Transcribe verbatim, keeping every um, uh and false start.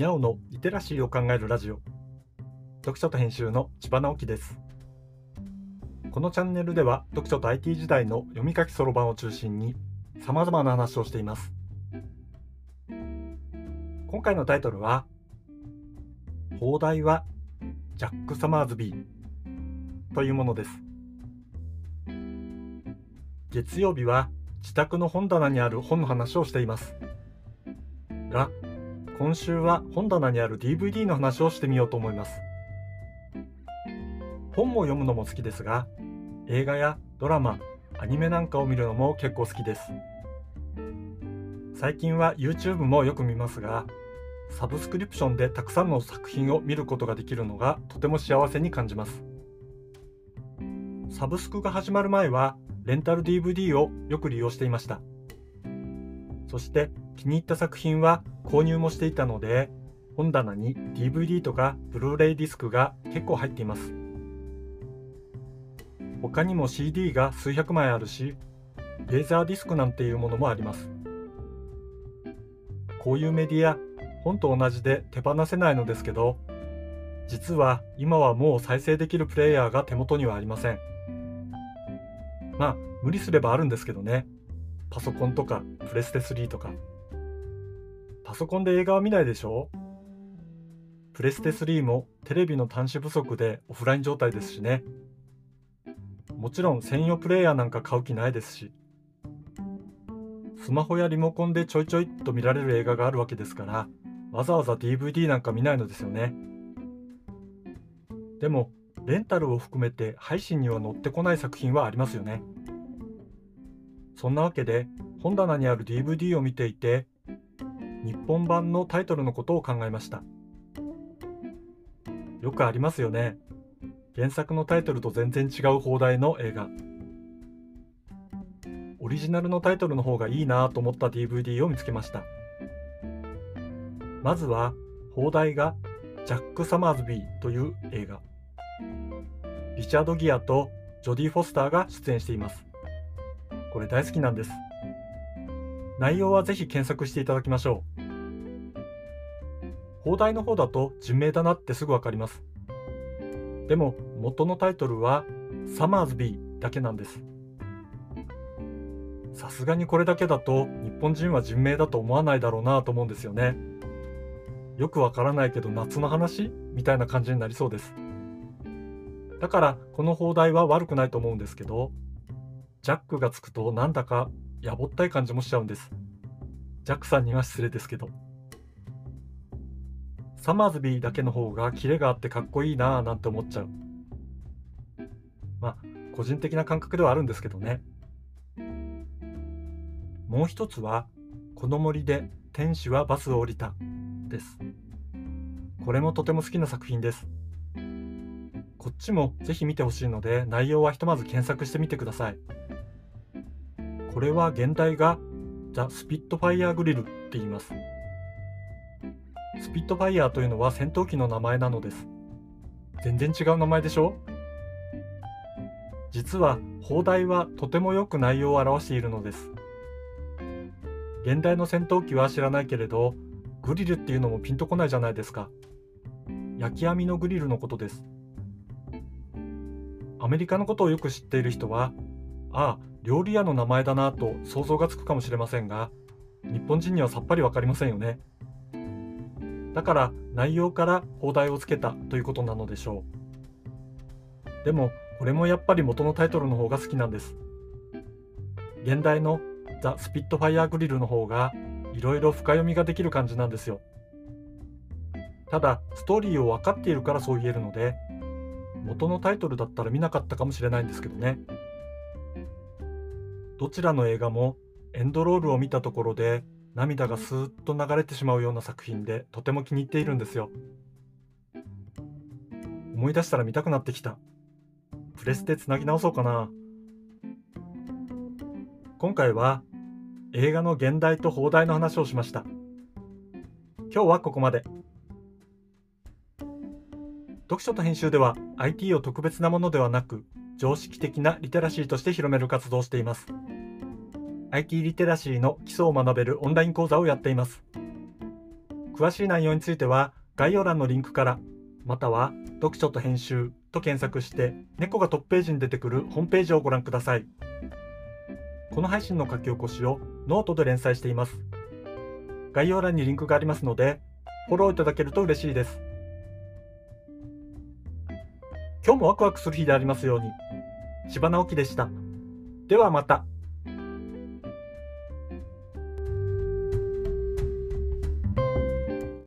にゃおのリテラシーを考えるラジオ、読書と編集の千葉直樹です。このチャンネルでは読書と アイティー 時代の読み書きそろばんを中心に様々な話をしています。今回のタイトルは、邦題はジャック・サマーズビーというものです。月曜日は自宅の本棚にある本の話をしていますが、今週は本棚にある ディーブイディー の話をしてみようと思います。本を読むのも好きですが、映画やドラマ、アニメなんかを見るのも結構好きです。最近は YouTube もよく見ますが、サブスクリプションでたくさんの作品を見ることができるのがとても幸せに感じます。サブスクが始まる前はレンタル ディーブイディー をよく利用していました。そして気に入った作品は購入もしていたので、本棚に ディーブイディー とかブルーレイディスクが結構入っています。他にも シーディー が数百枚あるし、レーザーディスクなんていうものもあります。こういうメディア、本と同じで手放せないのですけど、実は今はもう再生できるプレイヤーが手元にはありません。まあ無理すればあるんですけどね。パソコンとかプレステスリーとか。パソコンで映画は見ないでしょ。プレステスリーもテレビの端子不足でオフライン状態ですしね。もちろん専用プレイヤーなんか買う気ないですし。スマホやリモコンでちょいちょいと見られる映画があるわけですから、わざわざ ディーブイディー なんか見ないのですよね。でもレンタルを含めて配信には載ってこない作品はありますよね。そんなわけで本棚にある ディーブイディー を見ていて、日本版のタイトルのことを考えました。よくありますよね、原作のタイトルと全然違う邦題の映画。オリジナルのタイトルの方がいいなと思った ディーブイディー を見つけました。まずは邦題がジャック・サマーズビーという映画。リチャード・ギアとジョディ・フォスターが出演しています。これ大好きなんです。内容はぜひ検索していただきましょう。邦題の方だと人名だなってすぐわかります。でも元のタイトルはサマーズビーだけなんです。さすがにこれだけだと日本人は人名だと思わないだろうなと思うんですよね。よくわからないけど夏の話みたいな感じになりそうです。だからこの邦題は悪くないと思うんですけど、ジャックがつくとなんだかやぼったい感じもしちゃうんです。ジャックさんには失礼ですけど。サマーズビーだけの方がキレがあってかっこいいなぁなんて思っちゃう。まあ個人的な感覚ではあるんですけどね。もう一つは、この森で天使はバスを降りたです。これもとても好きな作品です。こっちもぜひ見てほしいので、内容はひとまず検索してみてください。これは現代がザ・スピットファイアグリルって言います。スピットファイアというのは戦闘機の名前なのです。全然違う名前でしょ。実は邦題はとてもよく内容を表しているのです。現代の戦闘機は知らないけれど、グリルっていうのもピンとこないじゃないですか。焼き網のグリルのことです。アメリカのことをよく知っている人は、ああ料理屋の名前だなと想像がつくかもしれませんが、日本人にはさっぱりわかりませんよね。だから内容から邦題をつけたということなのでしょう。でもこれもやっぱり元のタイトルの方が好きなんです。現代のザ・スピットファイアグリルの方がいろいろ深読みができる感じなんですよ。ただストーリーを分かっているからそう言えるので、元のタイトルだったら見なかったかもしれないんですけどね。どちらの映画もエンドロールを見たところで涙がスーッと流れてしまうような作品で、とても気に入っているんですよ。思い出したら見たくなってきた。プレステつなぎ直そうかな。今回は映画の現代と邦題の話をしました。今日はここまで。読書と編集では アイティー を特別なものではなく、常識的なリテラシーとして広める活動をしています。アイティー リテラシーの基礎を学べるオンライン講座をやっています。詳しい内容については概要欄のリンクから、または読書と編集と検索して猫がトップページに出てくるホームページをご覧ください。この配信の書き起こしをノートで連載しています。概要欄にリンクがありますので、フォローいただけると嬉しいです。今日もワクワクする日でありますように。柴直樹でした。ではまた。